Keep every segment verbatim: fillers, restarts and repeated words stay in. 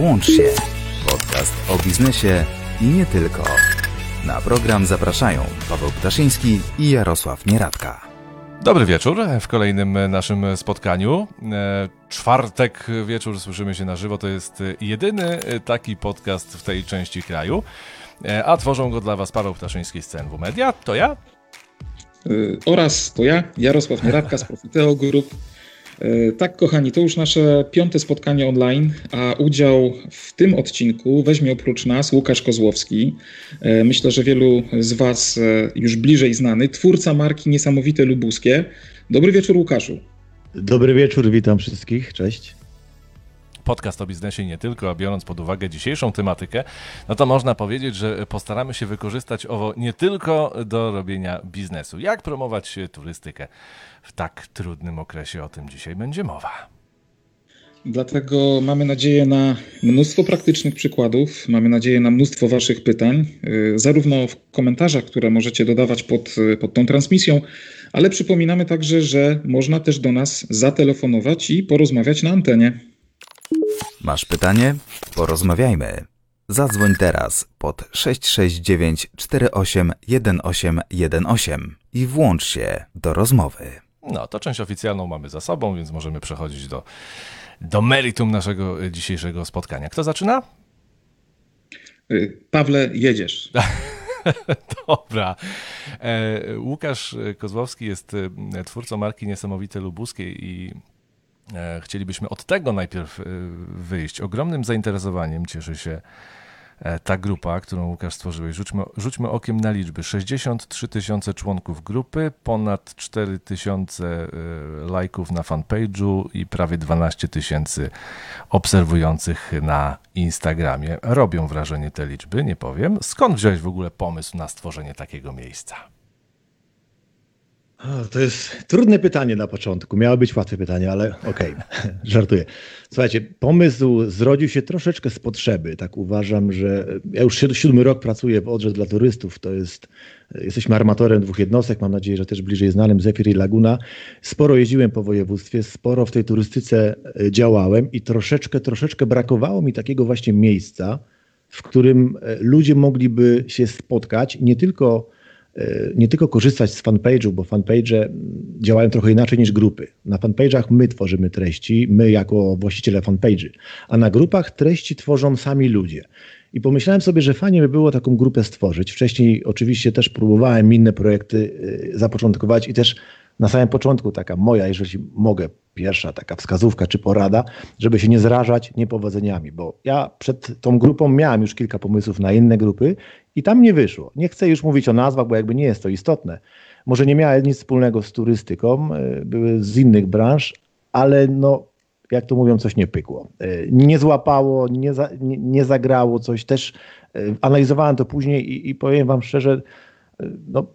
Włącz się. Podcast o biznesie i nie tylko. Na program zapraszają Paweł Ptaszyński i Jarosław Nieradka. Dobry wieczór w kolejnym naszym spotkaniu. Czwartek wieczór słyszymy się na żywo. To jest jedyny taki podcast w tej części kraju. A tworzą go dla Was Paweł Ptaszyński z C N W Media, to ja. Oraz to ja, Jarosław Nieradka z Profiteo Group. Tak, kochani, to już nasze piąte spotkanie online, a udział w tym odcinku weźmie oprócz nas Łukasz Kozłowski. Myślę, że wielu z Was już bliżej znany, twórca marki Niesamowite Lubuskie. Dobry wieczór, Łukaszu. Dobry wieczór, witam wszystkich, cześć. Podcast o biznesie nie tylko, a biorąc pod uwagę dzisiejszą tematykę, no to można powiedzieć, że postaramy się wykorzystać owo nie tylko do robienia biznesu. Jak promować turystykę w tak trudnym okresie? O tym dzisiaj będzie mowa. Dlatego mamy nadzieję na mnóstwo praktycznych przykładów, mamy nadzieję na mnóstwo Waszych pytań, zarówno w komentarzach, które możecie dodawać pod, pod tą transmisją, ale przypominamy także, że można też do nas zatelefonować i porozmawiać na antenie. Masz pytanie? Porozmawiajmy. Zadzwoń teraz pod sześć sześć dziewięć cztery osiem jeden osiem jeden osiem i włącz się do rozmowy. No to część oficjalną mamy za sobą, więc możemy przechodzić do, do meritum naszego dzisiejszego spotkania. Kto zaczyna? Pawle, jedziesz. Dobra. Łukasz Kozłowski jest twórcą marki Niesamowite Lubuskie i chcielibyśmy od tego najpierw wyjść. Ogromnym zainteresowaniem cieszy się ta grupa, którą Łukasz stworzyłeś. Rzućmy, rzućmy okiem na liczby. sześćdziesiąt trzy tysiące członków grupy, ponad cztery tysiące lajków na fanpage'u i prawie dwanaście tysięcy obserwujących na Instagramie. Robią wrażenie te liczby, nie powiem. Skąd wziąłeś w ogóle pomysł na stworzenie takiego miejsca? To jest trudne pytanie na początku. Miało być łatwe pytanie, ale okej, okay. Żartuję. Słuchajcie, pomysł zrodził się troszeczkę z potrzeby. Tak uważam, że ja już siódmy rok pracuję w Odrze dla Turystów. To jest, jesteśmy armatorem dwóch jednostek, mam nadzieję, że też bliżej znanym, Zephyr i Laguna. Sporo jeździłem po województwie, sporo w tej turystyce działałem i troszeczkę, troszeczkę brakowało mi takiego właśnie miejsca, w którym ludzie mogliby się spotkać, nie tylko nie tylko korzystać z fanpage'u, bo fanpage'e działają trochę inaczej niż grupy. Na fanpage'ach my tworzymy treści, my jako właściciele fanpage'y, a na grupach treści tworzą sami ludzie. I pomyślałem sobie, że fajnie by było taką grupę stworzyć. Wcześniej oczywiście też próbowałem inne projekty zapoczątkować i też na samym początku taka moja, jeżeli mogę, pierwsza taka wskazówka czy porada, żeby się nie zrażać niepowodzeniami, bo ja przed tą grupą miałem już kilka pomysłów na inne grupy i tam nie wyszło. Nie chcę już mówić o nazwach, bo jakby nie jest to istotne. Może nie miałem nic wspólnego z turystyką, były z innych branż, ale no, jak to mówią, coś nie pykło. Nie złapało, nie, za, nie, nie zagrało coś. Też analizowałem to później i, i powiem wam szczerze, no,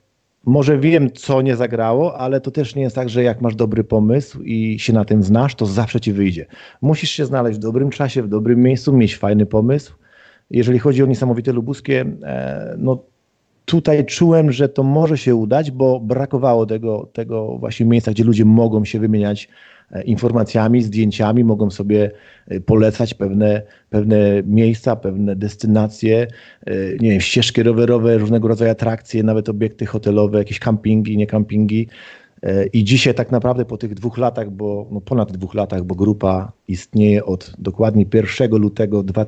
może wiem, co nie zagrało, ale to też nie jest tak, że jak masz dobry pomysł i się na tym znasz, to zawsze ci wyjdzie. Musisz się znaleźć w dobrym czasie, w dobrym miejscu, mieć fajny pomysł. Jeżeli chodzi o Niesamowite Lubuskie, no tutaj czułem, że to może się udać, bo brakowało tego, tego właśnie miejsca, gdzie ludzie mogą się wymieniać informacjami, zdjęciami, mogą sobie polecać pewne, pewne miejsca, pewne destynacje, nie wiem, ścieżki rowerowe, różnego rodzaju atrakcje, nawet obiekty hotelowe, jakieś kampingi, nie kampingi. I dzisiaj tak naprawdę po tych dwóch latach, bo no ponad dwóch latach, bo grupa istnieje od dokładnie pierwszego lutego dwa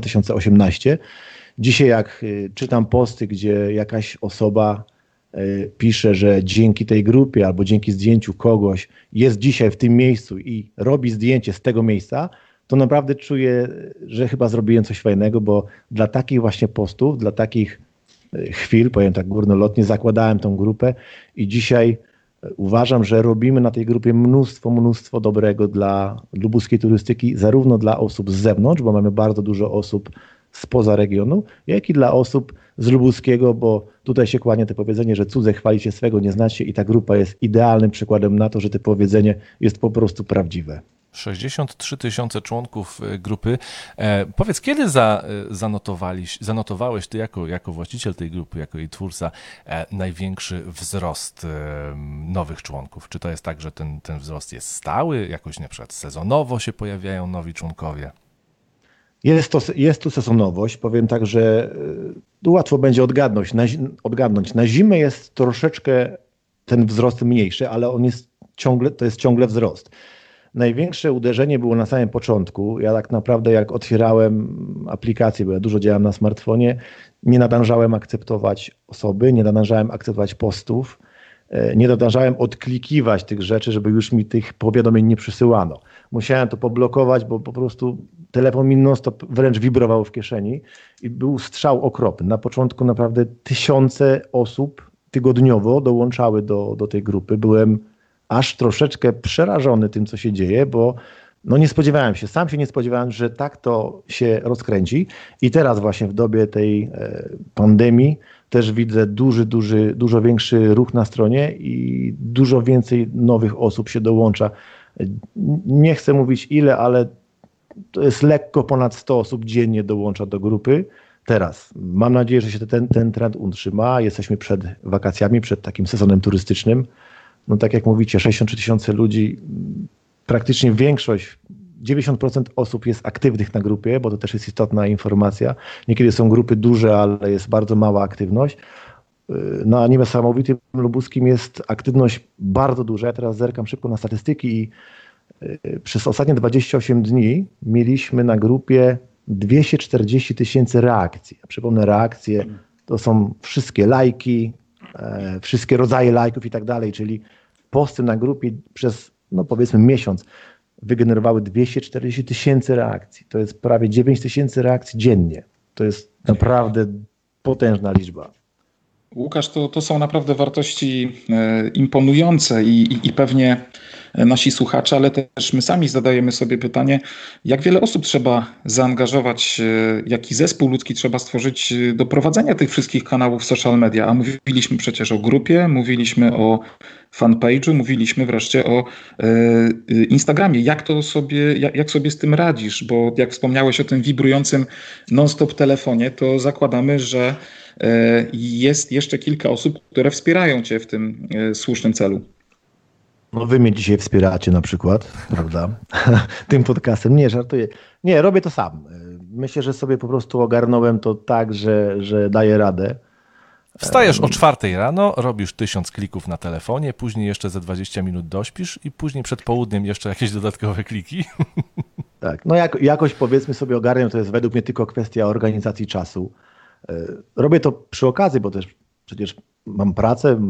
tysiące osiemnastego, dzisiaj jak czytam posty, gdzie jakaś osoba pisze, że dzięki tej grupie albo dzięki zdjęciu kogoś jest dzisiaj w tym miejscu i robi zdjęcie z tego miejsca, to naprawdę czuję, że chyba zrobiłem coś fajnego, bo dla takich właśnie postów, dla takich chwil, powiem tak górnolotnie, zakładałem tą grupę i dzisiaj uważam, że robimy na tej grupie mnóstwo, mnóstwo dobrego dla lubuskiej turystyki, zarówno dla osób z zewnątrz, bo mamy bardzo dużo osób spoza regionu, jak i dla osób z lubuskiego, bo tutaj się kłania to powiedzenie, że cudze chwalicie, swego nie znacie i ta grupa jest idealnym przykładem na to, że to powiedzenie jest po prostu prawdziwe. sześćdziesiąt trzy tysiące członków grupy. E, powiedz, kiedy za, zanotowałeś, zanotowałeś ty jako, jako właściciel tej grupy, jako jej twórca, e, największy wzrost e, nowych członków? Czy to jest tak, że ten, ten wzrost jest stały, jakoś na przykład sezonowo się pojawiają nowi członkowie? Jest, to, jest tu sezonowość, powiem tak, że łatwo będzie odgadnąć. Na, odgadnąć. Na zimę jest troszeczkę ten wzrost mniejszy, ale on jest ciągle, to jest ciągle wzrost. Największe uderzenie było na samym początku. Ja tak naprawdę jak otwierałem aplikację, bo ja dużo działam na smartfonie, nie nadążałem akceptować osoby, nie nadążałem akceptować postów, nie nadążałem odklikiwać tych rzeczy, żeby już mi tych powiadomień nie przysyłano. Musiałem to poblokować, bo po prostu telefon mi non stop wręcz wibrował w kieszeni i był strzał okropny. Na początku naprawdę tysiące osób tygodniowo dołączały do, do tej grupy. Byłem aż troszeczkę przerażony tym, co się dzieje, bo no nie spodziewałem się, sam się nie spodziewałem, że tak to się rozkręci. I teraz właśnie w dobie tej pandemii też widzę duży, duży, dużo większy ruch na stronie i dużo więcej nowych osób się dołącza. Nie chcę mówić ile, ale to jest lekko ponad sto osób dziennie dołącza do grupy. Teraz mam nadzieję, że się ten, ten trend utrzyma. Jesteśmy przed wakacjami, przed takim sezonem turystycznym. No tak jak mówicie, sześćdziesiąt trzy tysiące ludzi, praktycznie większość, dziewięćdziesiąt procent osób jest aktywnych na grupie, bo to też jest istotna informacja. Niekiedy są grupy duże, ale jest bardzo mała aktywność. Na Niesamowitym Lubuskim jest aktywność bardzo duża. Ja teraz zerkam szybko na statystyki i przez ostatnie dwadzieścia osiem dni mieliśmy na grupie dwieście czterdzieści tysięcy reakcji. Ja przypomnę, reakcje to są wszystkie lajki, e, wszystkie rodzaje lajków i tak dalej, czyli posty na grupie przez, no powiedzmy, miesiąc wygenerowały dwieście czterdzieści tysięcy reakcji. To jest prawie dziewięć tysięcy reakcji dziennie. To jest naprawdę potężna liczba. Łukasz, to, to są naprawdę wartości e, imponujące i, i, i pewnie nasi słuchacze, ale też my sami zadajemy sobie pytanie, jak wiele osób trzeba zaangażować, jaki zespół ludzki trzeba stworzyć do prowadzenia tych wszystkich kanałów social media, a mówiliśmy przecież o grupie, mówiliśmy o fanpage'u, mówiliśmy wreszcie o e, Instagramie. Jak to sobie, jak, jak sobie z tym radzisz? Bo jak wspomniałeś o tym wibrującym non-stop telefonie, to zakładamy, że e, jest jeszcze kilka osób, które wspierają cię w tym e, słusznym celu. No wy mnie dzisiaj wspieracie na przykład, prawda? Tym podcastem. Nie, żartuję. Nie, robię to sam. Myślę, że sobie po prostu ogarnąłem to tak, że, że daję radę. Wstajesz o czwartej rano, robisz tysiąc klików na telefonie, później jeszcze ze dwadzieścia minut dośpisz i później przed południem jeszcze jakieś dodatkowe kliki. Tak, no jak, jakoś powiedzmy sobie ogarniam, to jest według mnie tylko kwestia organizacji czasu. Robię to przy okazji, bo też przecież mam pracę,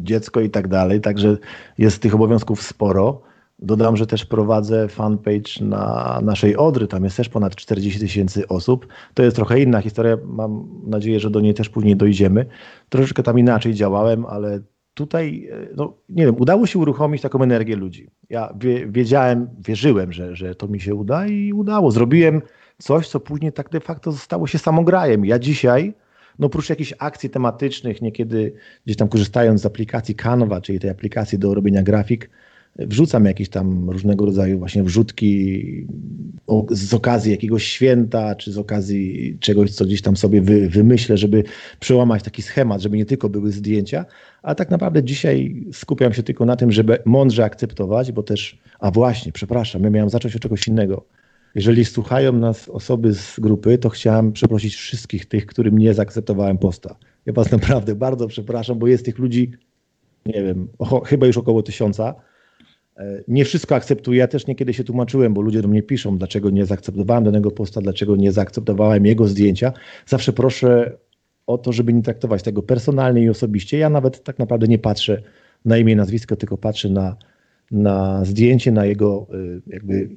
dziecko i tak dalej, także jest tych obowiązków sporo. Dodam, że też prowadzę fanpage na naszej Odry, tam jest też ponad czterdzieści tysięcy osób. To jest trochę inna historia, mam nadzieję, że do niej też później dojdziemy. Troszeczkę tam inaczej działałem, ale tutaj, no nie wiem, udało się uruchomić taką energię ludzi. Ja wie, wiedziałem, wierzyłem, że, że to mi się uda i udało. Zrobiłem coś, co później tak de facto stało się samograjem. Ja dzisiaj, no oprócz jakichś akcji tematycznych, niekiedy gdzieś tam korzystając z aplikacji Canva, czyli tej aplikacji do robienia grafik, wrzucam jakieś tam różnego rodzaju właśnie wrzutki z okazji jakiegoś święta, czy z okazji czegoś, co gdzieś tam sobie wy, wymyślę, żeby przełamać taki schemat, żeby nie tylko były zdjęcia, a tak naprawdę dzisiaj skupiam się tylko na tym, żeby mądrze akceptować, bo też, a właśnie, przepraszam, ja miałem zacząć od czegoś innego. Jeżeli słuchają nas osoby z grupy, to chciałem przeprosić wszystkich tych, którym nie zaakceptowałem posta. Ja was naprawdę bardzo przepraszam, bo jest tych ludzi, nie wiem, o, chyba już około tysiąca. Nie wszystko akceptuję, ja też niekiedy się tłumaczyłem, bo ludzie do mnie piszą, dlaczego nie zaakceptowałem danego posta, dlaczego nie zaakceptowałem jego zdjęcia. Zawsze proszę o to, żeby nie traktować tego personalnie i osobiście. Ja nawet tak naprawdę nie patrzę na imię i nazwisko, tylko patrzę na, na zdjęcie, na jego jakby...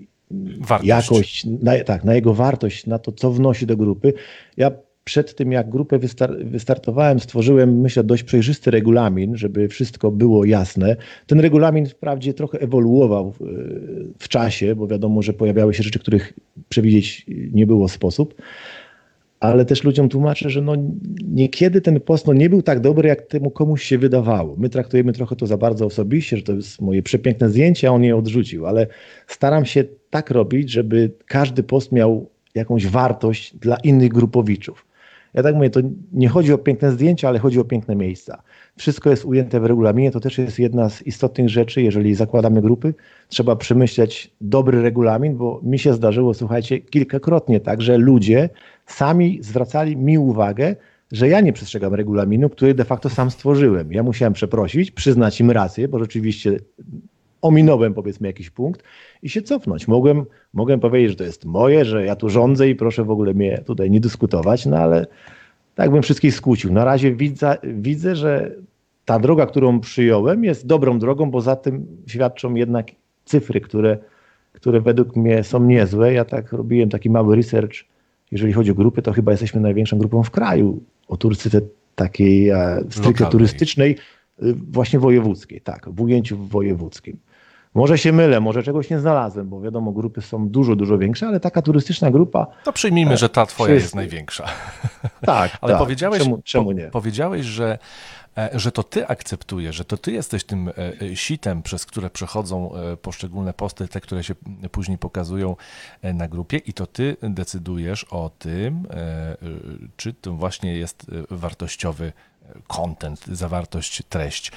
wartość. Jakość, na, tak, na jego wartość, na to, co wnosi do grupy. Ja przed tym, jak grupę wystar- wystartowałem, stworzyłem, myślę, dość przejrzysty regulamin, żeby wszystko było jasne. Ten regulamin wprawdzie trochę ewoluował w, w czasie, bo wiadomo, że pojawiały się rzeczy, których przewidzieć nie było sposób, ale też ludziom tłumaczę, że no niekiedy ten post no nie był tak dobry, jak temu komuś się wydawało. My traktujemy trochę to za bardzo osobiście, że to jest moje przepiękne zdjęcie, a on je odrzucił, ale staram się tak robić, żeby każdy post miał jakąś wartość dla innych grupowiczów. Ja tak mówię, to nie chodzi o piękne zdjęcia, ale chodzi o piękne miejsca. Wszystko jest ujęte w regulaminie, to też jest jedna z istotnych rzeczy, jeżeli zakładamy grupy, trzeba przemyśleć dobry regulamin, bo mi się zdarzyło, słuchajcie, kilkakrotnie tak, że ludzie sami zwracali mi uwagę, że ja nie przestrzegam regulaminu, który de facto sam stworzyłem. Ja musiałem przeprosić, przyznać im rację, bo rzeczywiście ominąłem, powiedzmy, jakiś punkt i się cofnąć. Mogłem, mogłem powiedzieć, że to jest moje, że ja tu rządzę i proszę w ogóle mnie tutaj nie dyskutować, no ale tak bym wszystkich skłócił. Na razie widzę, widzę, że ta droga, którą przyjąłem, jest dobrą drogą, bo za tym świadczą jednak cyfry, które, które według mnie są niezłe. Ja tak robiłem taki mały research. Jeżeli chodzi o grupy, to chyba jesteśmy największą grupą w kraju o turystyce takiej e, stricte turystycznej, e, właśnie wojewódzkiej, tak, w ujęciu wojewódzkim. Może się mylę, może czegoś nie znalazłem, bo wiadomo, grupy są dużo, dużo większe, ale taka turystyczna grupa... To przyjmijmy, że ta twoja jest największa. Tak, ale tak. Powiedziałeś, czemu, czemu nie? Po, powiedziałeś, że, że to ty akceptujesz, że to ty jesteś tym sitem, przez które przechodzą poszczególne posty, te, które się później pokazują na grupie i to ty decydujesz o tym, czy to właśnie jest wartościowy content, zawartość, treść.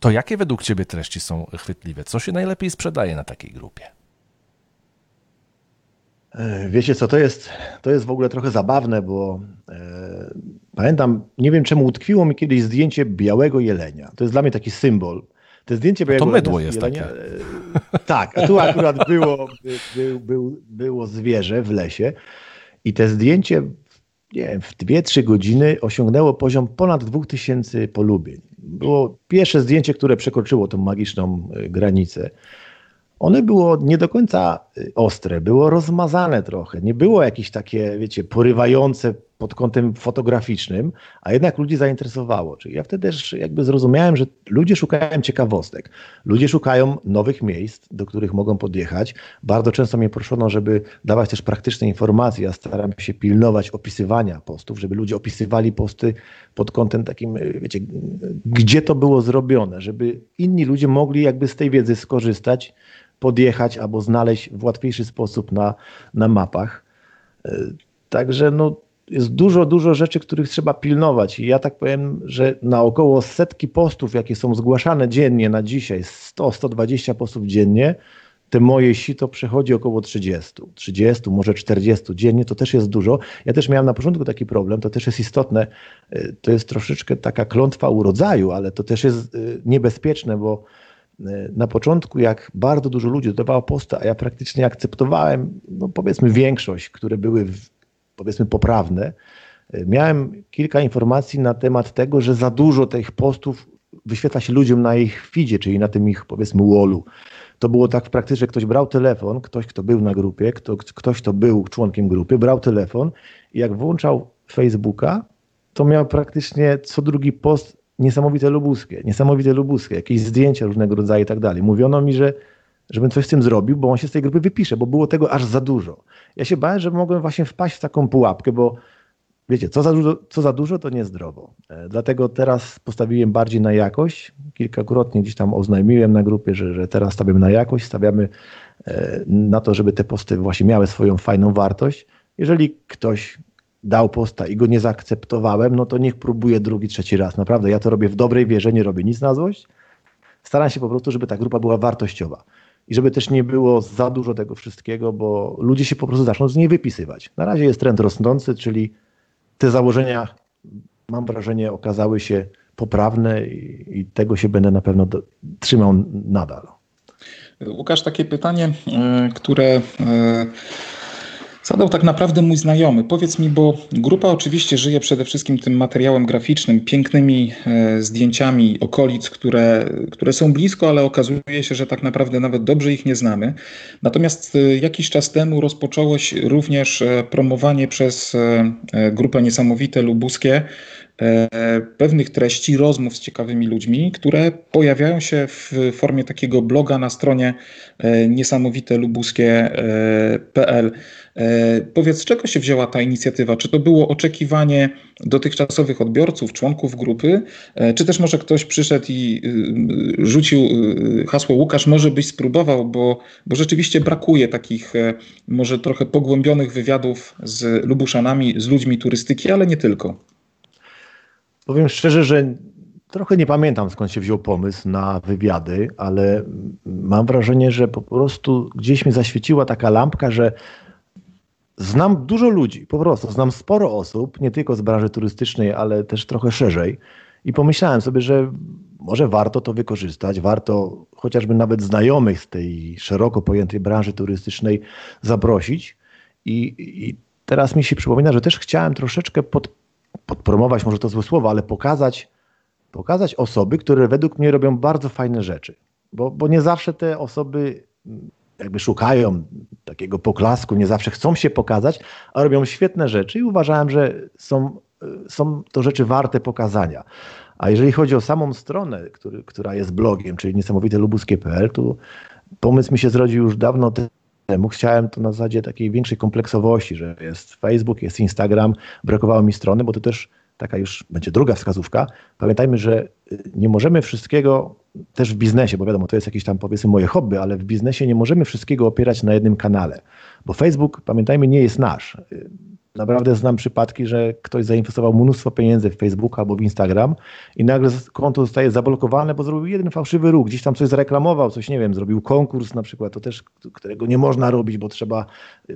To jakie według ciebie treści są chwytliwe? Co się najlepiej sprzedaje na takiej grupie? Wiecie co, to jest, to jest w ogóle trochę zabawne, bo e, pamiętam, nie wiem czemu utkwiło mi kiedyś zdjęcie białego jelenia. To jest dla mnie taki symbol. Te zdjęcie białego jelenia... To mydło jest jelenia, takie. E, tak, a tu akurat było, by, by, było zwierzę w lesie i te zdjęcie... Nie wiem, w dwie trzy godziny osiągnęło poziom ponad dwa tysiące polubień. Było pierwsze zdjęcie, które przekroczyło tą magiczną granicę. One było nie do końca ostre, było rozmazane trochę. Nie było jakieś takie, wiecie, porywające pod kątem fotograficznym, a jednak ludzi zainteresowało. Czyli ja wtedy też jakby zrozumiałem, że ludzie szukają ciekawostek. Ludzie szukają nowych miejsc, do których mogą podjechać. Bardzo często mnie proszono, żeby dawać też praktyczne informacje. Ja staram się pilnować opisywania postów, żeby ludzie opisywali posty pod kątem takim, wiecie, gdzie to było zrobione, żeby inni ludzie mogli jakby z tej wiedzy skorzystać, podjechać albo znaleźć w łatwiejszy sposób na, na mapach. Także no jest dużo, dużo rzeczy, których trzeba pilnować i ja tak powiem, że na około setki postów, jakie są zgłaszane dziennie na dzisiaj, sto do stu dwudziestu postów dziennie, te moje sito przechodzi około trzydziestu, trzydziestu, może czterdziestu dziennie, to też jest dużo. Ja też miałem na początku taki problem, to też jest istotne, to jest troszeczkę taka klątwa urodzaju, ale to też jest niebezpieczne, bo na początku, jak bardzo dużo ludzi dodawało posty, a ja praktycznie akceptowałem, no powiedzmy większość, które były w, powiedzmy poprawne, miałem kilka informacji na temat tego, że za dużo tych postów wyświetla się ludziom na ich feedzie, czyli na tym ich powiedzmy wallu. To było tak w praktyce, że ktoś brał telefon, ktoś kto był na grupie, kto, ktoś kto był członkiem grupy, brał telefon i jak włączał Facebooka, to miał praktycznie co drugi post Niesamowite Lubuskie, Niesamowite Lubuskie, jakieś zdjęcia różnego rodzaju i tak dalej. Mówiono mi, że żebym coś z tym zrobił, bo on się z tej grupy wypisze, bo było tego aż za dużo. Ja się bałem, że mogłem właśnie wpaść w taką pułapkę, bo wiecie, co za dużo, co za dużo to niezdrowo. Dlatego teraz postawiłem bardziej na jakość. Kilkakrotnie gdzieś tam oznajmiłem na grupie, że, że teraz stawiamy na jakość, stawiamy na to, żeby te posty właśnie miały swoją fajną wartość. Jeżeli ktoś dał posta i go nie zaakceptowałem, no to niech próbuje drugi, trzeci raz. Naprawdę, ja to robię w dobrej wierze, nie robię nic na złość. Staram się po prostu, żeby ta grupa była wartościowa. I żeby też nie było za dużo tego wszystkiego, bo ludzie się po prostu zaczną z niej wypisywać. Na razie jest trend rosnący, czyli te założenia, mam wrażenie, okazały się poprawne i, i tego się będę na pewno do, trzymał nadal. Łukasz, takie pytanie, które... zadał tak naprawdę mój znajomy. Powiedz mi, bo grupa oczywiście żyje przede wszystkim tym materiałem graficznym, pięknymi e, zdjęciami okolic, które, które są blisko, ale okazuje się, że tak naprawdę nawet dobrze ich nie znamy. Natomiast e, jakiś czas temu rozpoczęło się również e, promowanie przez e, grupę Niesamowite Lubuskie pewnych treści, rozmów z ciekawymi ludźmi, które pojawiają się w formie takiego bloga na stronie niesamowite lubuskie kropka p l. Powiedz, z czego się wzięła ta inicjatywa? Czy to było oczekiwanie dotychczasowych odbiorców, członków grupy? Czy też może ktoś przyszedł i rzucił hasło: Łukasz, może byś spróbował, bo, bo rzeczywiście brakuje takich może trochę pogłębionych wywiadów z Lubuszanami, z ludźmi turystyki, ale nie tylko. Powiem szczerze, że trochę nie pamiętam, skąd się wziął pomysł na wywiady, ale mam wrażenie, że po prostu gdzieś mi zaświeciła taka lampka, że znam dużo ludzi, po prostu znam sporo osób, nie tylko z branży turystycznej, ale też trochę szerzej, i pomyślałem sobie, że może warto to wykorzystać, warto chociażby nawet znajomych z tej szeroko pojętej branży turystycznej zaprosić, i, i teraz mi się przypomina, że też chciałem troszeczkę pod podpromować, może to złe słowo, ale pokazać, pokazać osoby, które według mnie robią bardzo fajne rzeczy. Bo, bo nie zawsze te osoby jakby szukają takiego poklasku, nie zawsze chcą się pokazać, a robią świetne rzeczy, i uważałem, że są, są to rzeczy warte pokazania. A jeżeli chodzi o samą stronę, który, która jest blogiem, czyli niesamowite lubuskie kropka p l, to pomysł mi się zrodził już dawno temu. Chciałem to na zasadzie takiej większej kompleksowości, że jest Facebook, jest Instagram, brakowało mi strony, bo to też taka już będzie druga wskazówka. Pamiętajmy, że nie możemy wszystkiego też w biznesie, bo wiadomo, to jest jakieś tam, powiedzmy, moje hobby, ale w biznesie nie możemy wszystkiego opierać na jednym kanale, bo Facebook, pamiętajmy, nie jest nasz. Naprawdę znam przypadki, że ktoś zainwestował mnóstwo pieniędzy w Facebooka albo w Instagram i nagle konto zostaje zablokowane, bo zrobił jeden fałszywy ruch, gdzieś tam coś zareklamował, coś, nie wiem, zrobił konkurs na przykład, to też, którego nie można robić, bo trzeba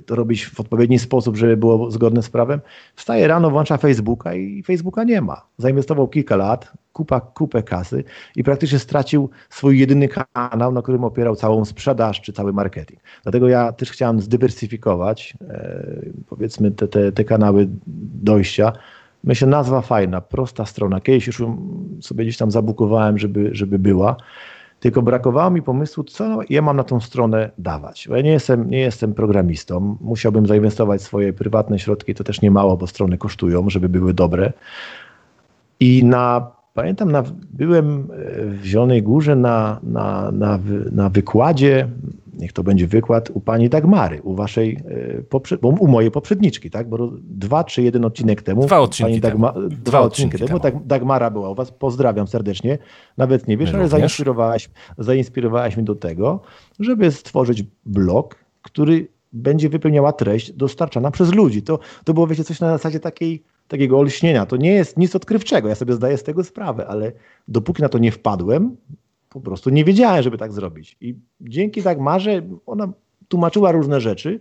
to robić w odpowiedni sposób, żeby było zgodne z prawem. Wstaje rano, włącza Facebooka i Facebooka nie ma. Zainwestował kilka lat, kupa, kupę kasy i praktycznie stracił swój jedyny kanał, na którym opierał całą sprzedaż czy cały marketing. Dlatego ja też chciałem zdywersyfikować, e, powiedzmy, te, te, te kanały dojścia. Myślę, nazwa fajna, prosta strona. Kiedyś już sobie gdzieś tam zabukowałem, żeby, żeby była. Tylko brakowało mi pomysłu, co ja mam na tą stronę dawać. Bo ja nie jestem, nie jestem programistą. Musiałbym zainwestować swoje prywatne środki, to też nie mało, bo strony kosztują, żeby były dobre. I na Pamiętam, na, byłem w Zielonej Górze na, na, na, na wykładzie, niech to będzie wykład, u pani Dagmary, u waszej, poprze, u mojej poprzedniczki, tak? Bo dwa czy jeden odcinek temu. Dwa odcinki pani Dagma, temu. Dwa, dwa odcinki temu. temu. Dagmara była u was, pozdrawiam serdecznie. Nawet nie wiesz, My ale zainspirowałaś, zainspirowałaś mnie do tego, żeby stworzyć blog, który będzie wypełniała treść dostarczana przez ludzi. To, to było, wiecie, coś na zasadzie takiej takiego olśnienia. To nie jest nic odkrywczego, ja sobie zdaję z tego sprawę, ale dopóki na to nie wpadłem, po prostu nie wiedziałem, żeby tak zrobić. I dzięki Dagmarze ona tłumaczyła różne rzeczy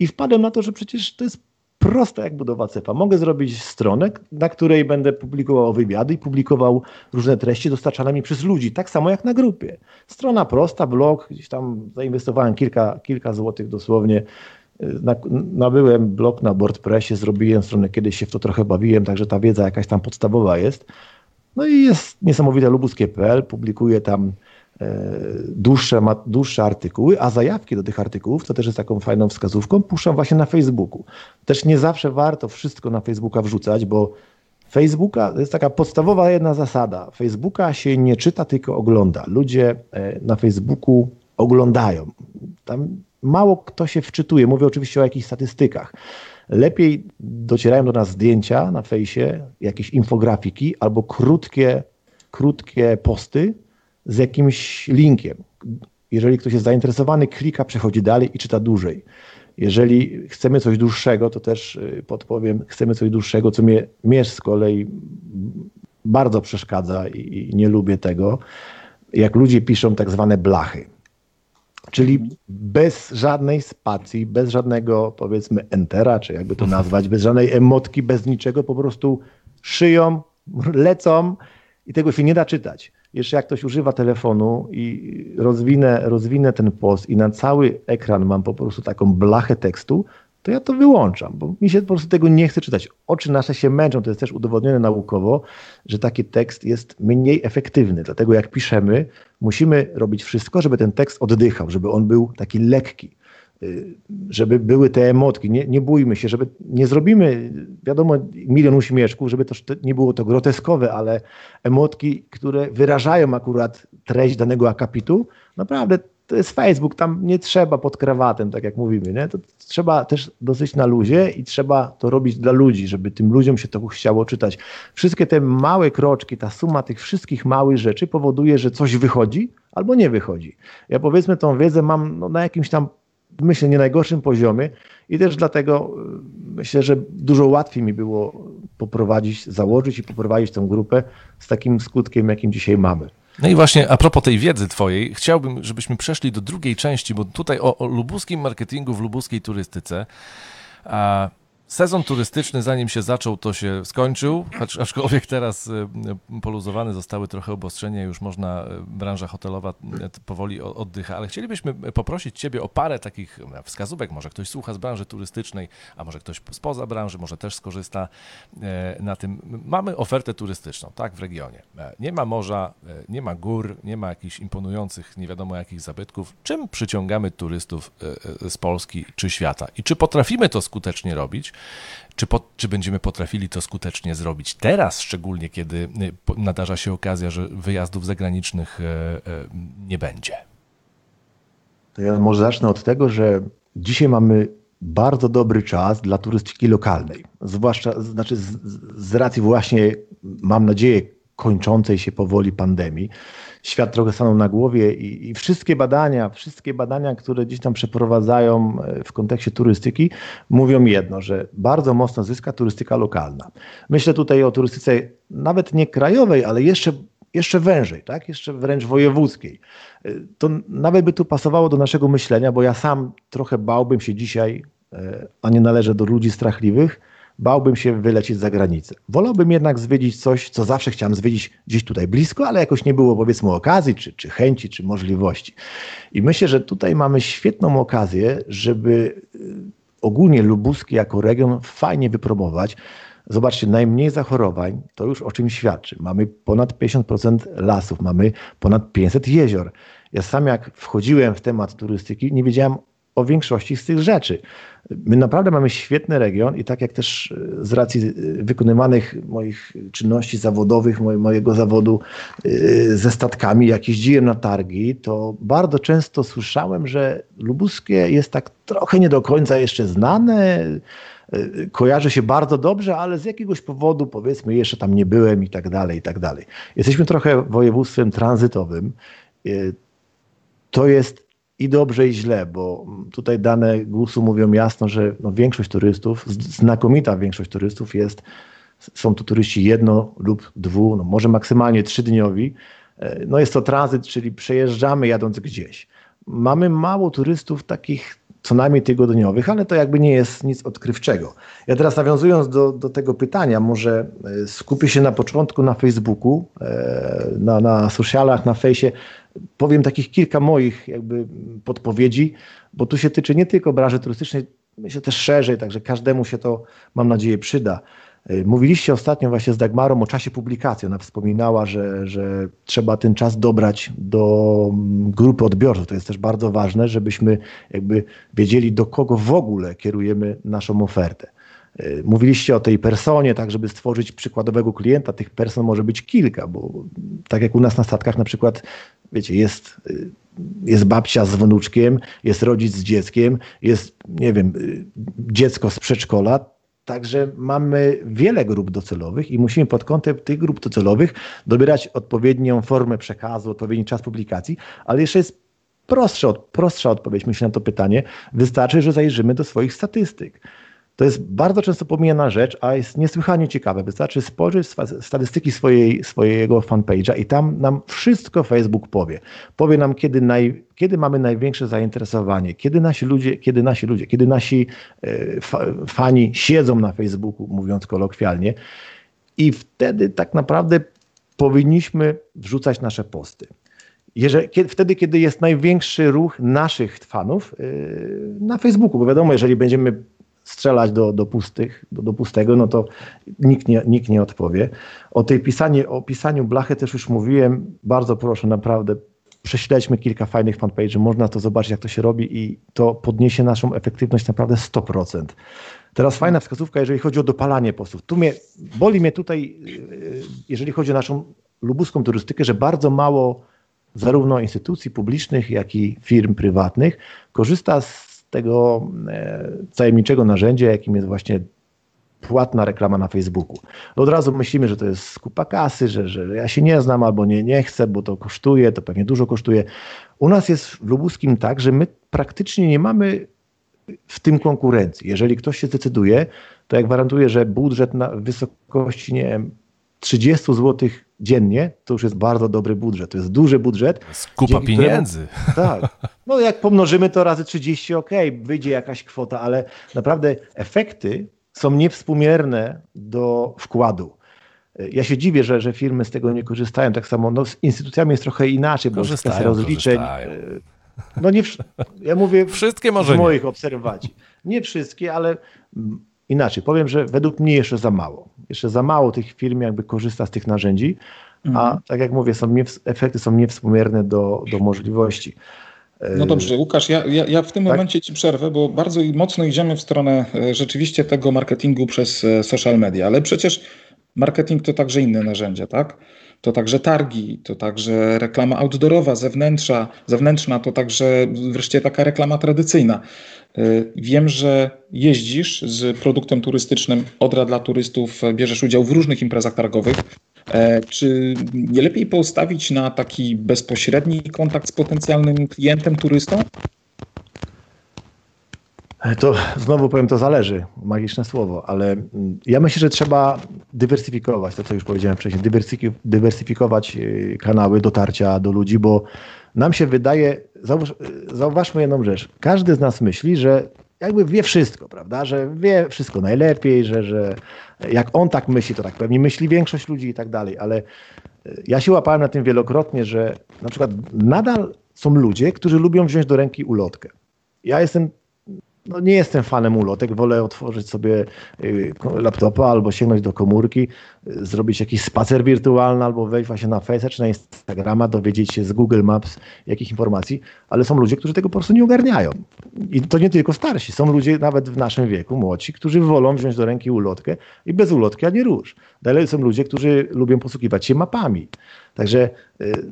i wpadłem na to, że przecież to jest proste jak budowa cepa. Mogę zrobić stronę, na której będę publikował wywiady i publikował różne treści dostarczane mi przez ludzi, tak samo jak na grupie. Strona prosta, blog, gdzieś tam zainwestowałem kilka, kilka złotych dosłownie. Nabyłem blog na WordPressie, zrobiłem stronę, kiedyś się w to trochę bawiłem, także ta wiedza jakaś tam podstawowa jest. No i jest niesamowite lubuskie kropka p l, publikuję tam e, dłuższe, ma, dłuższe artykuły, a zajawki do tych artykułów, co też jest taką fajną wskazówką, puszczam właśnie na Facebooku. Też nie zawsze warto wszystko na Facebooka wrzucać, bo Facebooka, to jest taka podstawowa jedna zasada, Facebooka się nie czyta, tylko ogląda. Ludzie e, na Facebooku oglądają. Tam mało kto się wczytuje, mówię oczywiście o jakichś statystykach. Lepiej docierają do nas zdjęcia na fejsie, jakieś infografiki albo krótkie, krótkie posty z jakimś linkiem. Jeżeli ktoś jest zainteresowany, klika, przechodzi dalej i czyta dłużej. Jeżeli chcemy coś dłuższego, to też podpowiem, chcemy coś dłuższego, co mnie, mnie z kolei bardzo przeszkadza i, i nie lubię tego, jak ludzie piszą tak zwane blachy. Czyli bez żadnej spacji, bez żadnego, powiedzmy, entera, czy jakby to nazwać, bez żadnej emotki, bez niczego, po prostu szyją, lecą i tego się nie da czytać. Jeszcze jak ktoś używa telefonu i rozwinę, rozwinę ten post i na cały ekran mam po prostu taką blachę tekstu, to ja to wyłączam, bo mi się po prostu tego nie chce czytać. Oczy nasze się męczą, to jest też udowodnione naukowo, że taki tekst jest mniej efektywny. Dlatego jak piszemy, musimy robić wszystko, żeby ten tekst oddychał, żeby on był taki lekki. żeby były te emotki, nie, nie bójmy się, żeby nie zrobimy, wiadomo, milion uśmieszków, żeby to nie było to groteskowe, ale emotki, które wyrażają akurat treść danego akapitu, naprawdę to jest Facebook, tam nie trzeba pod krawatem, tak jak mówimy, nie? To trzeba też dosyć na luzie i trzeba to robić dla ludzi, żeby tym ludziom się to chciało czytać. Wszystkie te małe kroczki, ta suma tych wszystkich małych rzeczy powoduje, że coś wychodzi albo nie wychodzi. Ja powiedzmy tą wiedzę mam no, na jakimś tam, myślę, nie najgorszym poziomie i też dlatego myślę, że dużo łatwiej mi było poprowadzić, założyć i poprowadzić tę grupę z takim skutkiem, jakim dzisiaj mamy. No i właśnie a propos tej wiedzy twojej, chciałbym, żebyśmy przeszli do drugiej części, bo tutaj o, o lubuskim marketingu w lubuskiej turystyce. A sezon turystyczny, zanim się zaczął, to się skończył, aczkolwiek teraz poluzowane zostały trochę obostrzenia, już można, branża hotelowa powoli oddycha, ale chcielibyśmy poprosić ciebie o parę takich wskazówek, może ktoś słucha z branży turystycznej, a może ktoś spoza branży, może też skorzysta na tym. Mamy ofertę turystyczną, tak, w regionie. Nie ma morza, nie ma gór, nie ma jakichś imponujących, nie wiadomo jakich zabytków. Czym przyciągamy turystów z Polski czy świata i czy potrafimy to skutecznie robić? Czy, po, czy będziemy potrafili to skutecznie zrobić teraz, szczególnie kiedy nadarza się okazja, że wyjazdów zagranicznych nie będzie? To ja może zacznę od tego, że dzisiaj mamy bardzo dobry czas dla turystyki lokalnej. Zwłaszcza, znaczy z, z racji właśnie, mam nadzieję, kończącej się powoli pandemii. Świat trochę stanął na głowie i, i wszystkie badania, wszystkie badania, które gdzieś tam przeprowadzają w kontekście turystyki, mówią jedno, że bardzo mocno zyska turystyka lokalna. Myślę tutaj o turystyce nawet nie krajowej, ale jeszcze, jeszcze wężej, tak? Jeszcze wręcz wojewódzkiej. To nawet by tu pasowało do naszego myślenia, bo ja sam trochę bałbym się dzisiaj, a nie należę do ludzi strachliwych, bałbym się wylecieć za granicę. Wolałbym jednak zwiedzić coś, co zawsze chciałem zwiedzić gdzieś tutaj blisko, ale jakoś nie było powiedzmy okazji, czy, czy chęci, czy możliwości. I myślę, że tutaj mamy świetną okazję, żeby ogólnie Lubuski jako region fajnie wypromować. Zobaczcie, najmniej zachorowań, to już o czym świadczy. Mamy ponad pięćdziesiąt procent lasów, mamy ponad pięćset jezior. Ja sam jak wchodziłem w temat turystyki, nie wiedziałem o większości z tych rzeczy. My naprawdę mamy świetny region i tak jak też z racji wykonywanych moich czynności zawodowych, mojego zawodu ze statkami, jak jeździłem na targi, to bardzo często słyszałem, że lubuskie jest tak trochę nie do końca jeszcze znane, kojarzy się bardzo dobrze, ale z jakiegoś powodu powiedzmy jeszcze tam nie byłem i tak dalej, i tak dalej. Jesteśmy trochę województwem tranzytowym. To jest i dobrze, i źle, bo tutaj dane gusu mówią jasno, że no większość turystów, znakomita większość turystów jest, są to turyści jedno lub dwu, no może maksymalnie trzydniowi. No jest to tranzyt, czyli przejeżdżamy jadąc gdzieś. Mamy mało turystów takich co najmniej tygodniowych, ale to jakby nie jest nic odkrywczego. Ja teraz nawiązując do, do tego pytania, może skupię się na początku na Facebooku, na, na socialach, na fejsie. Powiem takich kilka moich jakby podpowiedzi, bo tu się tyczy nie tylko branży turystycznej, myślę też szerzej, także każdemu się to, mam nadzieję, przyda. Mówiliście ostatnio właśnie z Dagmarą o czasie publikacji. Ona wspominała, że, że trzeba ten czas dobrać do grupy odbiorców. To jest też bardzo ważne, żebyśmy jakby wiedzieli, do kogo w ogóle kierujemy naszą ofertę. Mówiliście o tej personie, tak żeby stworzyć przykładowego klienta. Tych person może być kilka, bo tak jak u nas na statkach na przykład, wiecie, jest, jest babcia z wnuczkiem, jest rodzic z dzieckiem, jest, nie wiem, dziecko z przedszkola. Także mamy wiele grup docelowych i musimy pod kątem tych grup docelowych dobierać odpowiednią formę przekazu, odpowiedni czas publikacji, ale jeszcze jest prostsza, prostsza odpowiedź, myślę, na to pytanie. Wystarczy, że zajrzymy do swoich statystyk. To jest bardzo często pomijana rzecz, a jest niesłychanie ciekawe. Wystarczy spojrzeć w statystyki swojej, swojego fanpage'a i tam nam wszystko Facebook powie. Powie nam, kiedy, naj, kiedy mamy największe zainteresowanie, kiedy nasi ludzie, kiedy nasi, ludzie, kiedy nasi e, fa, fani siedzą na Facebooku, mówiąc kolokwialnie. I wtedy tak naprawdę powinniśmy wrzucać nasze posty. Jeżeli, kiedy, wtedy, kiedy jest największy ruch naszych fanów yy, na Facebooku, bo wiadomo, jeżeli będziemy strzelać do, do pustych, do, do pustego, no to nikt nie, nikt nie odpowie. O tej pisanie, o pisaniu blachy też już mówiłem. Bardzo proszę, naprawdę prześledźmy kilka fajnych fanpage'ów, można to zobaczyć, jak to się robi i to podniesie naszą efektywność naprawdę sto procent. Teraz fajna wskazówka, jeżeli chodzi o dopalanie postów. Tu mnie, boli mnie tutaj, jeżeli chodzi o naszą lubuską turystykę, że bardzo mało zarówno instytucji publicznych, jak i firm prywatnych korzysta z tego tajemniczego narzędzia, jakim jest właśnie płatna reklama na Facebooku. Od razu myślimy, że to jest kupa kasy, że, że ja się nie znam albo nie, nie chcę, bo to kosztuje, to pewnie dużo kosztuje. U nas jest w Lubuskim tak, że my praktycznie nie mamy w tym konkurencji. Jeżeli ktoś się zdecyduje, to ja gwarantuję, że budżet na wysokości, nie wiem, trzydzieści złotych dziennie, to już jest bardzo dobry budżet. To jest duży budżet. Kupa pieniędzy. Któremu, tak. No jak pomnożymy to razy trzydzieści, okej, okay, wyjdzie jakaś kwota, ale naprawdę efekty są niewspółmierne do wkładu. Ja się dziwię, że, że firmy z tego nie korzystają. Tak samo no, z instytucjami jest trochę inaczej, bo jest rozliczeń. Korzystają. No nie, ja mówię wszystkie może z moich nie. obserwacji. Nie wszystkie, ale inaczej. Powiem, że według mnie jeszcze za mało. Jeszcze za mało tych firm jakby korzysta z tych narzędzi, mhm. a tak jak mówię, są nie, efekty są niewspółmierne do, do możliwości. No dobrze, Łukasz, ja, ja, ja w tym tak? momencie ci przerwę, bo bardzo mocno idziemy w stronę rzeczywiście tego marketingu przez social media, ale przecież marketing to także inne narzędzia, tak? To także targi, to także reklama outdoorowa, zewnętrzna, zewnętrzna, to także wreszcie taka reklama tradycyjna. Wiem, że jeździsz z produktem turystycznym Odra dla Turystów, bierzesz udział w różnych imprezach targowych. Czy nie lepiej postawić na taki bezpośredni kontakt z potencjalnym klientem, turystą? To znowu powiem, to zależy, magiczne słowo, ale ja myślę, że trzeba dywersyfikować, to co już powiedziałem wcześniej, dywersyfikować kanały dotarcia do ludzi, bo nam się wydaje, zauważ, zauważmy jedną rzecz, każdy z nas myśli, że jakby wie wszystko, prawda, że wie wszystko najlepiej, że, że jak on tak myśli, to tak pewnie myśli większość ludzi i tak dalej, ale ja się łapałem na tym wielokrotnie, że na przykład nadal są ludzie, którzy lubią wziąć do ręki ulotkę. Ja jestem No nie jestem fanem ulotek, wolę otworzyć sobie laptopa albo sięgnąć do komórki, zrobić jakiś spacer wirtualny albo wejść właśnie na Face'a czy na Instagrama, dowiedzieć się z Google Maps jakich informacji, ale są ludzie, którzy tego po prostu nie ogarniają. I to nie tylko starsi, są ludzie nawet w naszym wieku, młodsi, którzy wolą wziąć do ręki ulotkę i bez ulotki ani rusz. Dalej są ludzie, którzy lubią posługiwać się mapami. Także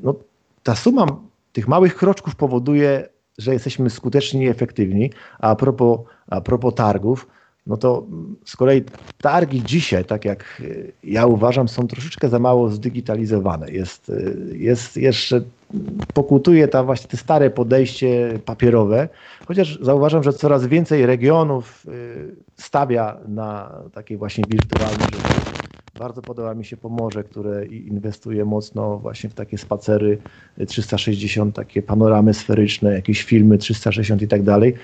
no, ta suma tych małych kroczków powoduje, że jesteśmy skuteczni i efektywni. A propos, a propos targów, no to z kolei targi dzisiaj, tak jak ja uważam, są troszeczkę za mało zdigitalizowane. Jest, jest jeszcze, pokutuje ta właśnie te stare podejście papierowe, chociaż zauważam, że coraz więcej regionów stawia na takie właśnie wirtualne rzeczy. Bardzo podoba mi się Pomorze, które inwestuje mocno właśnie w takie spacery trzysta sześćdziesiąt, takie panoramy sferyczne, jakieś filmy trzysta sześćdziesiąt i tak dalej.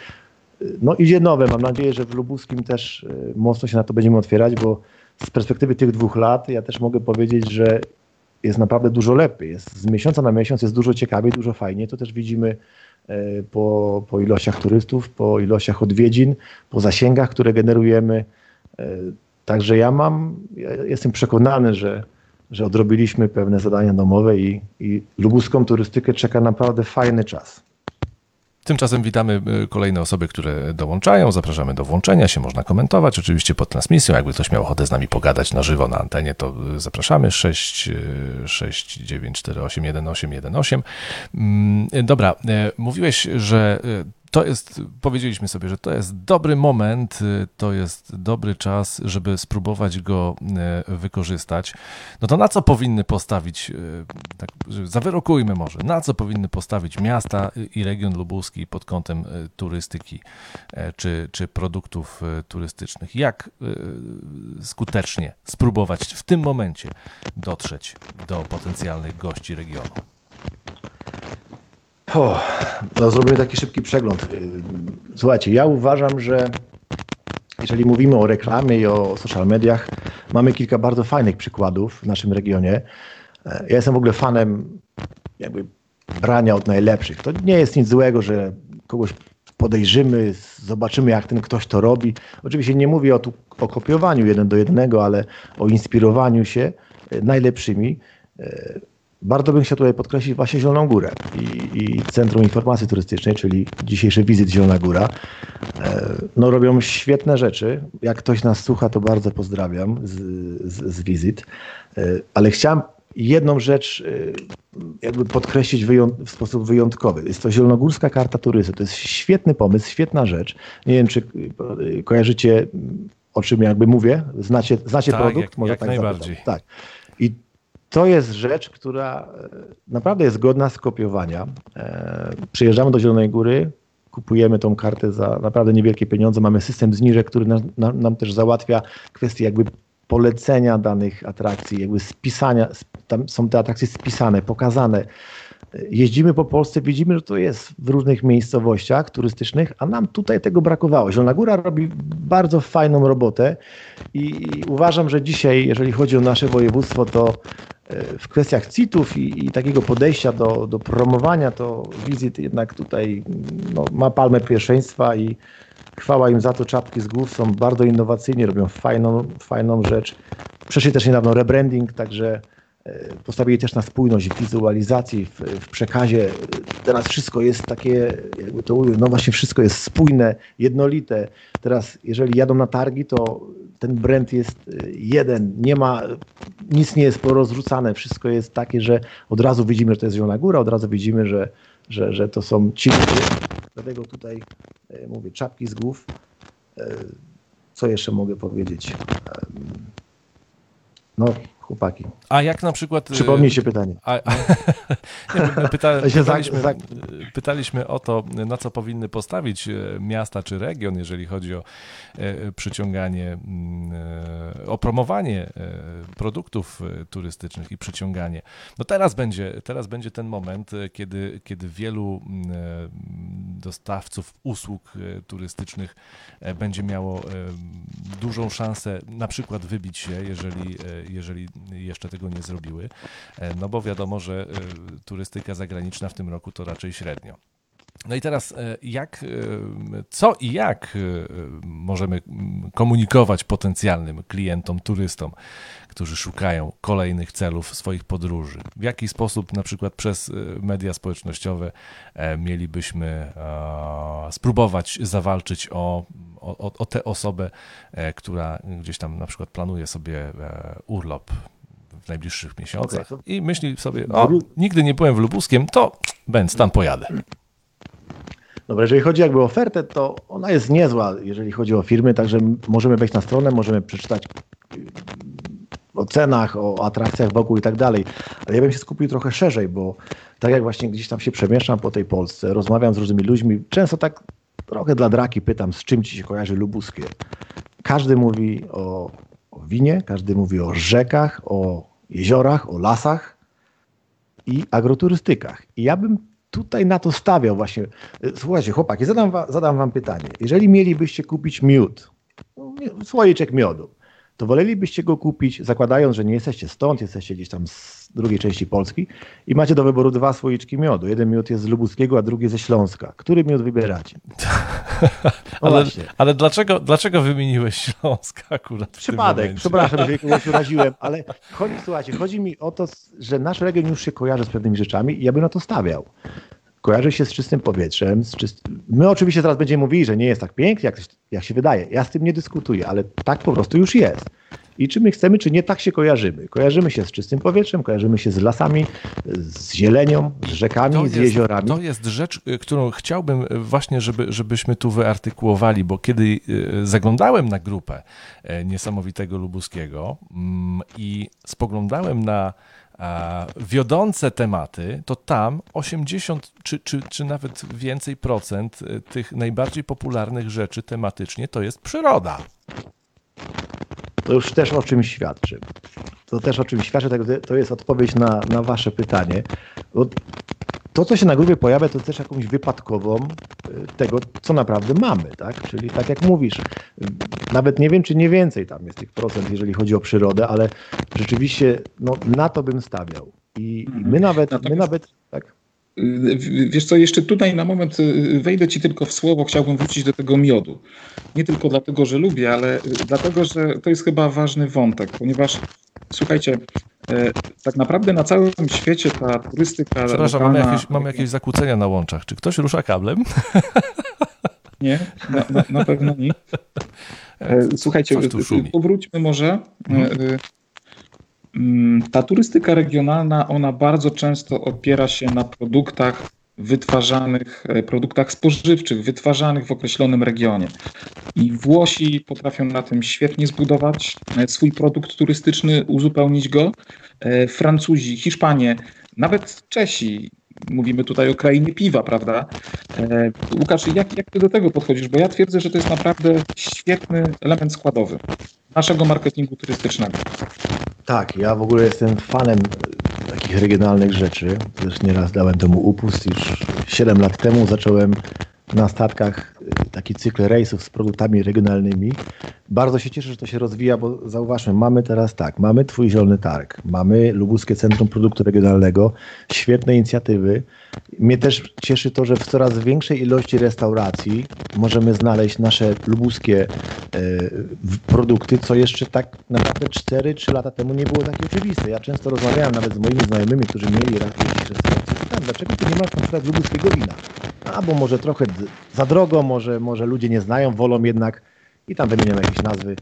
No idzie nowe, mam nadzieję, że w Lubuskim też mocno się na to będziemy otwierać, bo z perspektywy tych dwóch lat ja też mogę powiedzieć, że jest naprawdę dużo lepiej. Jest, z miesiąca na miesiąc jest dużo ciekawiej, dużo fajniej. To też widzimy po, po ilościach turystów, po ilościach odwiedzin, po zasięgach, które generujemy. Także ja mam, ja jestem przekonany, że, że odrobiliśmy pewne zadania domowe i, i lubuską turystykę czeka naprawdę fajny czas. Tymczasem witamy kolejne osoby, które dołączają. Zapraszamy do włączenia się, można komentować oczywiście pod transmisją. Jakby ktoś miał ochotę z nami pogadać na żywo na antenie, to zapraszamy sześć sześć dziewięć cztery osiem jeden osiem jeden osiem. Dobra, mówiłeś, że to jest, powiedzieliśmy sobie, że to jest dobry moment, to jest dobry czas, żeby spróbować go wykorzystać. No to na co powinny postawić, tak, zawyrokujmy może, na co powinny postawić miasta i region lubuski pod kątem turystyki czy, czy produktów turystycznych? Jak skutecznie spróbować w tym momencie dotrzeć do potencjalnych gości regionu? O, no zrobimy taki szybki przegląd. Słuchajcie, ja uważam, że jeżeli mówimy o reklamie i o social mediach, mamy kilka bardzo fajnych przykładów w naszym regionie. Ja jestem w ogóle fanem jakby brania od najlepszych. To nie jest nic złego, że kogoś podejrzymy, zobaczymy jak ten ktoś to robi. Oczywiście nie mówię o, tu, o kopiowaniu jeden do jednego, ale o inspirowaniu się najlepszymi. Bardzo bym chciał tutaj podkreślić właśnie Zieloną Górę i, i Centrum Informacji Turystycznej, czyli dzisiejszy Wizyt Zielona Góra. No robią świetne rzeczy. Jak ktoś nas słucha, to bardzo pozdrawiam z, z, z wizyt. Ale chciałem jedną rzecz jakby podkreślić wyjąt- w sposób wyjątkowy. Jest to Zielonogórska Karta Turysty. To jest świetny pomysł, świetna rzecz. Nie wiem, czy kojarzycie, o czym jakby mówię. Znacie, znacie tak, produkt? Jak, Może jak tak najbardziej. Zapytam. Tak. I to jest rzecz, która naprawdę jest godna skopiowania. Przyjeżdżamy do Zielonej Góry, kupujemy tą kartę za naprawdę niewielkie pieniądze, mamy system zniżek, który nam, nam, nam też załatwia kwestię jakby polecenia danych atrakcji, jakby spisania, tam są te atrakcje spisane, pokazane. Jeździmy po Polsce, widzimy, że to jest w różnych miejscowościach turystycznych, a nam tutaj tego brakowało. Zielona Góra robi bardzo fajną robotę i uważam, że dzisiaj, jeżeli chodzi o nasze województwo, to w kwestiach C I T-ów i, i takiego podejścia do, do promowania, to wizyt jednak tutaj no, ma palmę pierwszeństwa i chwała im za to, czapki z głów, są bardzo innowacyjni, robią fajną, fajną rzecz. Przeszli też niedawno rebranding, także postawili też na spójność w wizualizacji, w, w przekazie. Teraz wszystko jest takie, jakby to mówię, no właśnie wszystko jest spójne, jednolite. Teraz jeżeli jadą na targi, to ten brand jest jeden, nie ma, nic nie jest porozrzucane, wszystko jest takie, że od razu widzimy, że to jest Zielona Góra, od razu widzimy, że, że, że to są ci ludzie. Dlatego tutaj mówię, czapki z głów. Co jeszcze mogę powiedzieć? No, chłopaki. A jak na przykład... Przypomnijcie pytanie. A, a, nie, pyta, pytaliśmy, pytaliśmy o to, na co powinny postawić miasta czy region, jeżeli chodzi o przyciąganie, o promowanie produktów turystycznych i przyciąganie. No teraz będzie, teraz będzie ten moment, kiedy, kiedy wielu dostawców usług turystycznych będzie miało dużą szansę na przykład wybić się, jeżeli, jeżeli jeszcze tego nie zrobiły, no bo wiadomo, że turystyka zagraniczna w tym roku to raczej średnio. No i teraz jak, co i jak możemy komunikować potencjalnym klientom, turystom, którzy szukają kolejnych celów swoich podróży? W jaki sposób na przykład przez media społecznościowe mielibyśmy spróbować zawalczyć o, o, o tę osobę, która gdzieś tam na przykład planuje sobie urlop w najbliższych miesiącach okay, to... i myśli sobie, o, nigdy nie byłem w Lubuskiem, to będę, tam pojadę. Dobra, jeżeli chodzi jakby o ofertę, to ona jest niezła, jeżeli chodzi o firmy, także możemy wejść na stronę, możemy przeczytać o cenach, o atrakcjach wokół i tak dalej, ale ja bym się skupił trochę szerzej, bo tak jak właśnie gdzieś tam się przemieszczam po tej Polsce, rozmawiam z różnymi ludźmi, często tak trochę dla draki pytam, z czym ci się kojarzy Lubuskie. Każdy mówi o, o winie, każdy mówi o rzekach, o jeziorach, o lasach i agroturystykach. I ja bym tutaj na to stawiał właśnie. Słuchajcie, chłopaki, zadam, wa, zadam wam pytanie. Jeżeli mielibyście kupić miód, słoiczek miodu, to wolelibyście go kupić, zakładając, że nie jesteście stąd, jesteście gdzieś tam z drugiej części Polski i macie do wyboru dwa słoiczki miodu. Jeden miód jest z lubuskiego, a drugi ze Śląska. Który miód wybieracie? No ale ale dlaczego, dlaczego wymieniłeś Śląsk akurat? Przypadek, przepraszam, jeżeli kogoś uraziłem, ale chodzi, słuchajcie, chodzi mi o to, że nasz region już się kojarzy z pewnymi rzeczami i ja bym na to stawiał. Kojarzy się z czystym powietrzem. Z czyst... My oczywiście zaraz będziemy mówili, że nie jest tak pięknie, jak, jak się wydaje. Ja z tym nie dyskutuję, ale tak po prostu już jest. I czy my chcemy, czy nie, tak się kojarzymy. Kojarzymy się z czystym powietrzem, kojarzymy się z lasami, z zielenią, z rzekami, to z jest, jeziorami. To jest rzecz, którą chciałbym właśnie, żeby, żebyśmy tu wyartykułowali, bo kiedy zaglądałem na grupę Niesamowitego Lubuskiego i spoglądałem na A wiodące tematy, to tam osiemdziesiąt czy, czy, czy nawet więcej procent tych najbardziej popularnych rzeczy tematycznie to jest przyroda. To już też o czym świadczy. To też o czym świadczy, to jest odpowiedź na, na wasze pytanie. To, co się na grupie pojawia, to też jakąś wypadkową tego, co naprawdę mamy, tak? Czyli tak jak mówisz, nawet nie wiem, czy nie więcej tam jest tych procent, jeżeli chodzi o przyrodę, ale rzeczywiście no, na to bym stawiał. I, i my nawet, Natomiast... my nawet, tak? Wiesz co, jeszcze tutaj na moment wejdę ci tylko w słowo, chciałbym wrócić do tego miodu. Nie tylko dlatego, że lubię, ale dlatego, że to jest chyba ważny wątek, ponieważ słuchajcie, tak naprawdę na całym świecie ta turystyka... Przepraszam, lokalna... mamy, jakieś, mamy jakieś zakłócenia na łączach. Czy ktoś rusza kablem? Nie, na, na, na pewno nie. Słuchajcie, powróćmy może... Mhm. Ta turystyka regionalna, ona bardzo często opiera się na produktach wytwarzanych, produktach spożywczych, wytwarzanych w określonym regionie. I Włosi potrafią na tym świetnie zbudować swój produkt turystyczny, uzupełnić go. Francuzi, Hiszpanie, nawet Czesi. Mówimy tutaj o krainie piwa, prawda? Łukasz, jak, jak ty do tego podchodzisz? Bo ja twierdzę, że to jest naprawdę świetny element składowy naszego marketingu turystycznego. Tak, ja w ogóle jestem fanem takich regionalnych rzeczy. Też nieraz dałem temu upust. Już siedem lat temu zacząłem na statkach taki cykl rejsów z produktami regionalnymi. Bardzo się cieszę, że to się rozwija, bo zauważmy, mamy teraz tak, mamy Twój Zielony Targ, mamy Lubuskie Centrum Produktu Regionalnego, świetne inicjatywy. Mnie też cieszy to, że w coraz większej ilości restauracji możemy znaleźć nasze lubuskie y, produkty, co jeszcze tak naprawdę cztery trzy lata temu nie było takie oczywiste. Ja często rozmawiałem nawet z moimi znajomymi, którzy mieli rację w restauracji. Dlaczego tu nie masz na przykład lubuskiego wina? A, bo może trochę za drogo, może, może ludzie nie znają, wolą jednak i tam wymieniam jakieś nazwy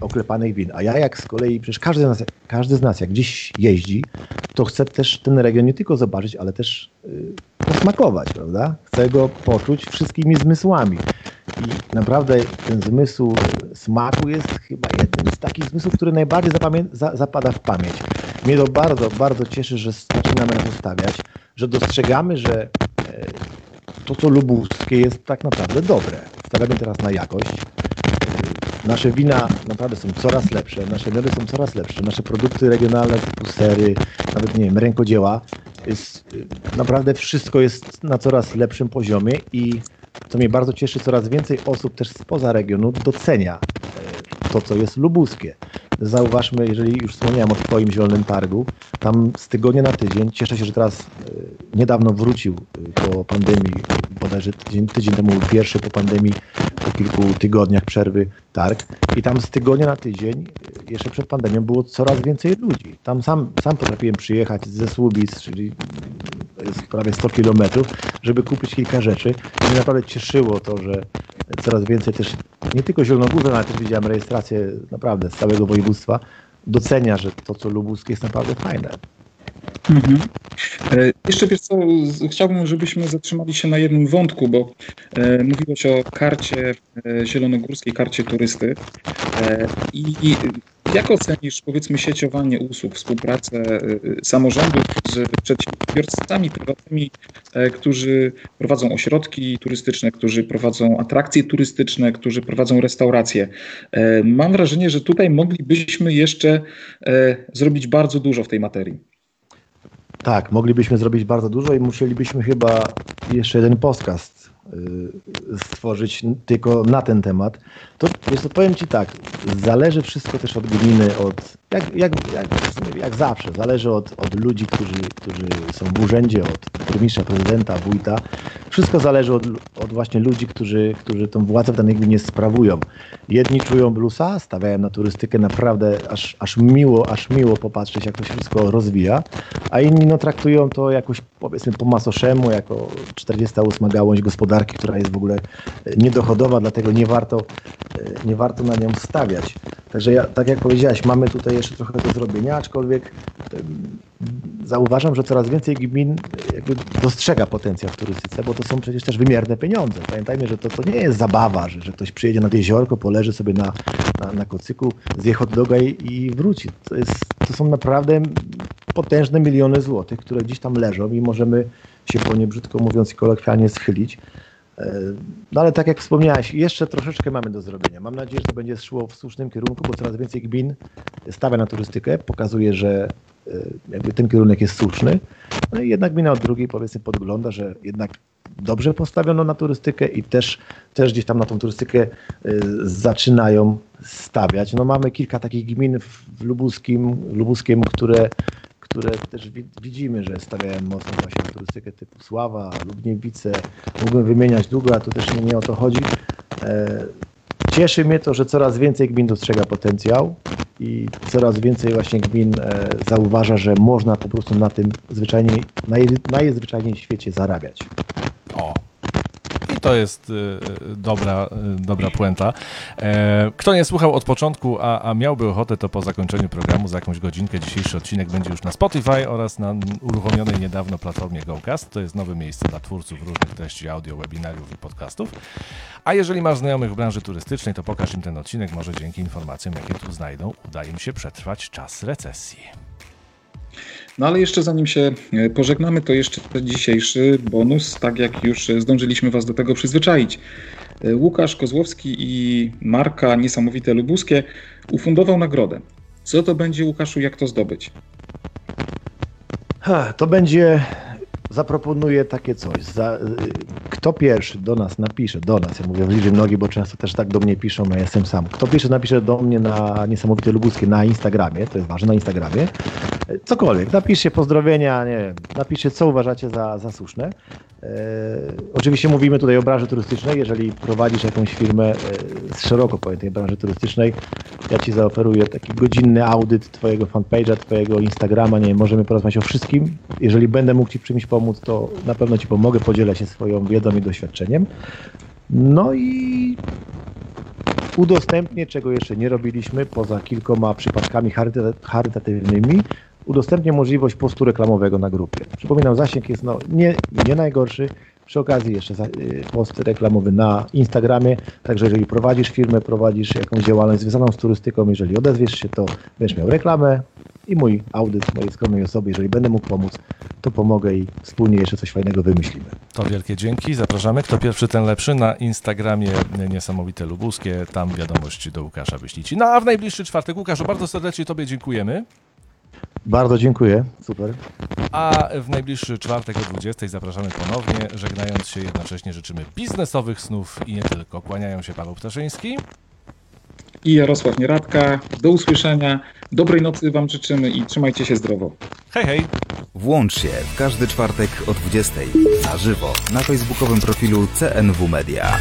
oklepanych win. A ja jak z kolei, przecież każdy z nas, każdy z nas jak gdzieś jeździ, to chce też ten region nie tylko zobaczyć, ale też yy, posmakować, prawda? Chce go poczuć wszystkimi zmysłami. I naprawdę ten zmysł smaku jest chyba jeden z takich zmysłów, który najbardziej zapamię- za- zapada w pamięć. Mnie to bardzo, bardzo cieszy, że zaczynamy na to stawiać, że dostrzegamy, że yy, to, co lubuskie jest tak naprawdę dobre. Stawiamy teraz na jakość. Nasze wina naprawdę są coraz lepsze, nasze miody są coraz lepsze, nasze produkty regionalne typu sery, nawet nie wiem, rękodzieła, jest, naprawdę wszystko jest na coraz lepszym poziomie i co mnie bardzo cieszy, coraz więcej osób też spoza regionu docenia to, co jest lubuskie. Zauważmy, jeżeli już wspomniałem o Twoim Zielonym Targu, tam z tygodnia na tydzień, cieszę się, że teraz niedawno wrócił po pandemii, bodajże tydzień, tydzień temu pierwszy po pandemii, po kilku tygodniach przerwy targ i tam z tygodnia na tydzień, jeszcze przed pandemią, było coraz więcej ludzi. Tam sam, sam potrafiłem przyjechać ze Słubic, czyli prawie sto kilometrów, żeby kupić kilka rzeczy. I mnie naprawdę cieszyło to, że coraz więcej też, nie tylko Zielonogórze, ale też widziałem rejestrację naprawdę z całego województwa, docenia, że to, co lubuskie, jest naprawdę fajne. Mhm. Jeszcze wiesz co, chciałbym, żebyśmy zatrzymali się na jednym wątku, bo e, mówiłeś o karcie e, zielonogórskiej, karcie turysty e, i, i jak ocenisz, powiedzmy, sieciowanie usług, współpracę e, samorządów z przedsiębiorcami prywatnymi, e, którzy prowadzą ośrodki turystyczne, którzy prowadzą atrakcje turystyczne, którzy prowadzą restauracje. E, mam wrażenie, że tutaj moglibyśmy jeszcze e, zrobić bardzo dużo w tej materii. Tak, moglibyśmy zrobić bardzo dużo i musielibyśmy chyba jeszcze jeden podcast y, stworzyć tylko na ten temat. To jest, powiem Ci tak, zależy wszystko też od gminy, od jak, jak, jak, jak zawsze, zależy od, od ludzi, którzy, którzy są w urzędzie, od burmistrza, prezydenta, wójta. Wszystko zależy od, od właśnie ludzi, którzy, którzy tą władzę w danej gminie sprawują. Jedni czują blusa, stawiają na turystykę, naprawdę aż, aż miło, aż miło popatrzeć, jak to się wszystko rozwija, a inni no, traktują to jakoś, powiedzmy, po masoszemu, jako czterdziesta ósma gałąź gospodarki, która jest w ogóle niedochodowa, dlatego nie warto, nie warto na nią stawiać. Także ja, tak jak powiedziałaś, mamy tutaj jeszcze trochę do zrobienia, aczkolwiek zauważam, że coraz więcej gmin jakby dostrzega potencjał w turystyce, bo to są przecież też wymierne pieniądze. Pamiętajmy, że to, to nie jest zabawa, że, że ktoś przyjedzie na jeziorko, poleży sobie na, na, na kocyku, zje hot doga i, i wróci. To, jest, to są naprawdę potężne miliony złotych, które gdzieś tam leżą i możemy się po nie, brzydko mówiąc, kolokwialnie schylić. No ale tak jak wspomniałeś, jeszcze troszeczkę mamy do zrobienia. Mam nadzieję, że to będzie szło w słusznym kierunku, bo coraz więcej gmin stawia na turystykę, pokazuje, że jakby ten kierunek jest słuszny. No i jedna gmina od drugiej, powiedzmy, podgląda, że jednak dobrze postawiono na turystykę i też, też gdzieś tam na tą turystykę zaczynają stawiać. No mamy kilka takich gmin w Lubuskim, Lubuskiem, które... które też widzimy, że stawiają mocno właśnie turystykę typu Sława, Lubniewice, mógłbym wymieniać długo, a tu też nie o to chodzi. Cieszy mnie to, że coraz więcej gmin dostrzega potencjał i coraz więcej właśnie gmin e, zauważa, że można po prostu na tym zwyczajniej, naj, najzwyczajniej w świecie zarabiać. O, i to jest y, dobra, y, dobra puenta. E, kto nie słuchał od początku, a, a miałby ochotę, to po zakończeniu programu za jakąś godzinkę dzisiejszy odcinek będzie już na Spotify oraz na uruchomionej niedawno platformie GoCast. To jest nowe miejsce dla twórców różnych treści audio, webinariów i podcastów. A jeżeli masz znajomych w branży turystycznej, to pokaż im ten odcinek. Może dzięki informacjom, jakie tu znajdą, uda im się przetrwać czas recesji. No ale jeszcze zanim się pożegnamy, to jeszcze dzisiejszy bonus, tak jak już zdążyliśmy Was do tego przyzwyczaić. Łukasz Kozłowski i marka Niesamowite Lubuskie ufundował nagrodę. Co to będzie, Łukaszu, jak to zdobyć? Ha, to będzie... Zaproponuję takie coś. Za, kto pierwszy do nas napisze, do nas, ja mówię w liczbie mnogiej, bo często też tak do mnie piszą, ja jestem sam. Kto pierwszy napisze do mnie na Niesamowite Lubuskie na Instagramie, to jest ważne, na Instagramie, cokolwiek, napiszcie pozdrowienia, nie wiem, napiszcie co uważacie za, za słuszne. E, oczywiście mówimy tutaj o branży turystycznej, jeżeli prowadzisz jakąś firmę z szeroko pojętej branży turystycznej, ja Ci zaoferuję taki godzinny audyt Twojego fanpage'a, Twojego Instagrama, nie wiem, możemy porozmawiać o wszystkim, jeżeli będę mógł Ci przy czymś pomóc, Pomóc, to na pewno Ci pomogę, podzielę się swoją wiedzą i doświadczeniem. No i udostępnię, czego jeszcze nie robiliśmy, poza kilkoma przypadkami charytatywnymi, udostępnię możliwość postu reklamowego na grupie. Przypominam, zasięg jest no, nie, nie najgorszy. Przy okazji jeszcze post reklamowy na Instagramie, także jeżeli prowadzisz firmę, prowadzisz jakąś działalność związaną z turystyką, jeżeli odezwiesz się, to będziesz miał reklamę i mój audyt mojej skromnej osoby, jeżeli będę mógł pomóc, to pomogę i wspólnie jeszcze coś fajnego wymyślimy. To wielkie dzięki, zapraszamy. Kto pierwszy, ten lepszy. Na Instagramie Niesamowite Lubuskie, tam wiadomości do Łukasza wyślijcie. No a w najbliższy czwartek, Łukaszu, bardzo serdecznie Tobie dziękujemy. Bardzo dziękuję, super. A w najbliższy czwartek o dwudziestej zapraszamy ponownie, żegnając się jednocześnie życzymy biznesowych snów i nie tylko. Kłaniają się Paweł Ptaszyński i Jarosław Nieradka. Do usłyszenia, dobrej nocy Wam życzymy i trzymajcie się zdrowo. Hej, hej! Włącz się w każdy czwartek o dwudziestej na żywo na facebookowym profilu C N W Media.